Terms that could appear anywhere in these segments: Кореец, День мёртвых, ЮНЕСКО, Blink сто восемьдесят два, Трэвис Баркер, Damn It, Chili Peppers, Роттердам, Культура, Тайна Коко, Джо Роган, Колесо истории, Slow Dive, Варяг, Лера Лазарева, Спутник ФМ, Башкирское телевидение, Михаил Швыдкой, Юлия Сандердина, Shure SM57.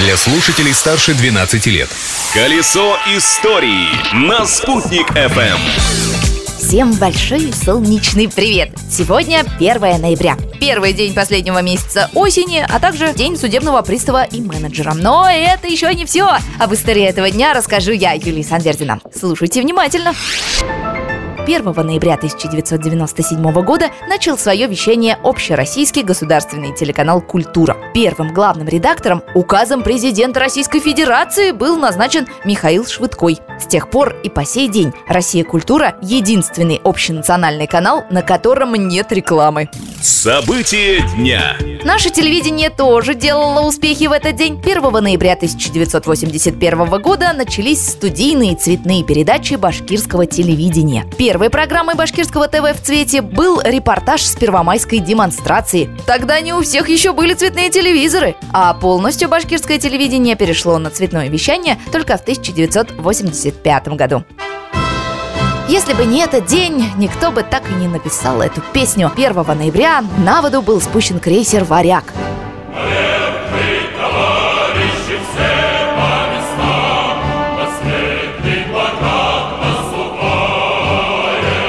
Для слушателей старше 12 лет. Колесо истории на Спутник ФМ. Всем большой солнечный привет! Сегодня 1 ноября. Первый день последнего месяца осени, а также день судебного пристава и менеджера. Но это еще не все. Об истории этого дня расскажу я, Юлия Сандердина. Слушайте внимательно. 1 ноября 1997 года начал свое вещание общероссийский государственный телеканал «Культура». Первым главным редактором указом президента Российской Федерации был назначен Михаил Швыдкой. С тех пор и по сей день «Россия-Культура» — единственный общенациональный канал, на котором нет рекламы. События дня. Наше телевидение тоже делало успехи в этот день. 1 ноября 1981 года начались студийные цветные передачи Башкирского телевидения. Первой программой Башкирского ТВ в цвете был репортаж с первомайской демонстрации. Тогда не у всех еще были цветные телевизоры. А полностью Башкирское телевидение перешло на цветное вещание только в 1985 году. Если бы не этот день, никто бы так и не написал эту песню. 1 ноября на воду был спущен крейсер «Варяг».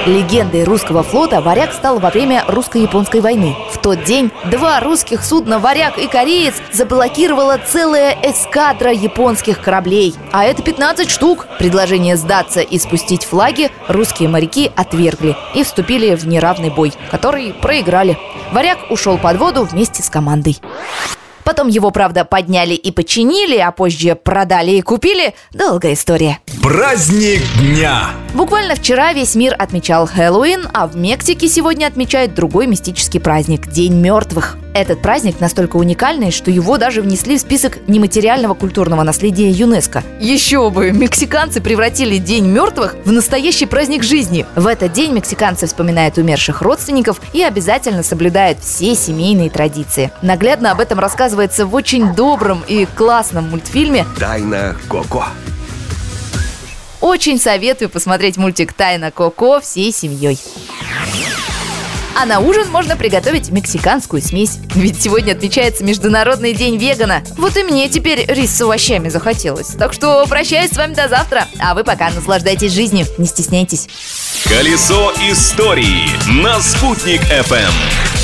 Легендой русского флота «Варяг» стал во время русско-японской войны. В тот день два русских судна «Варяг» и «Кореец» заблокировала целая эскадра японских кораблей. А это 15 штук. Предложение сдаться и спустить флаги русские моряки отвергли и вступили в неравный бой, который проиграли. «Варяг» ушел под воду вместе с командой. Потом его, правда, подняли и починили, а позже продали и купили. Долгая история. Праздник дня! Буквально вчера весь мир отмечал Хэллоуин, а в Мексике сегодня отмечают другой мистический праздник – День мертвых. Этот праздник настолько уникальный, что его даже внесли в список нематериального культурного наследия ЮНЕСКО. Еще бы! Мексиканцы превратили День мертвых в настоящий праздник жизни. В этот день мексиканцы вспоминают умерших родственников и обязательно соблюдают все семейные традиции. Наглядно об этом рассказывается в очень добром и классном мультфильме «Тайна Коко». Очень советую посмотреть мультик «Тайна Коко» всей семьей. А на ужин можно приготовить мексиканскую смесь. Ведь сегодня отмечается Международный день вегана. Вот и мне теперь рис с овощами захотелось. Так что прощаюсь с вами до завтра. А вы пока наслаждайтесь жизнью, не стесняйтесь. Колесо истории на Спутник ФМ.